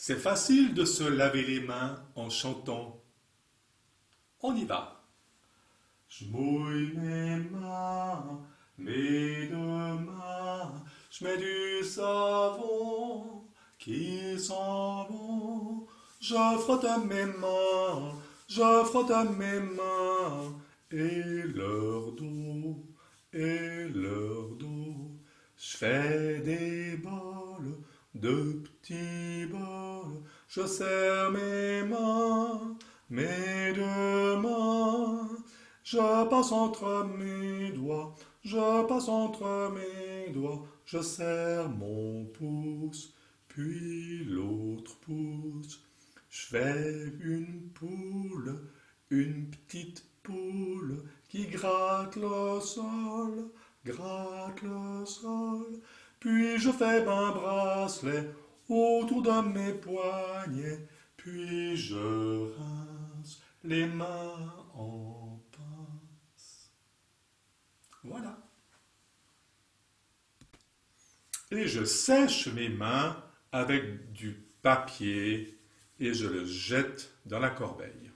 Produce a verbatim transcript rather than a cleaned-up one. C'est facile de se laver les mains en chantant. On y va. Je mouille mes mains, mes deux mains, je mets du savon qui sent bon. Je frotte mes mains, je frotte mes mains, et leur dos, et leur dos. Je fais des bols, de petits bols, je serre mes mains, mes deux mains. Je passe entre mes doigts, je passe entre mes doigts, je serre mon pouce, puis l'autre pouce. Je fais une poule, une petite poule qui gratte le sol, gratte le sol. Puis je fais un bracelet autour de mes poignets, puis je rince les mains en pince. Voilà. Et je sèche mes mains avec du papier et je le jette dans la corbeille.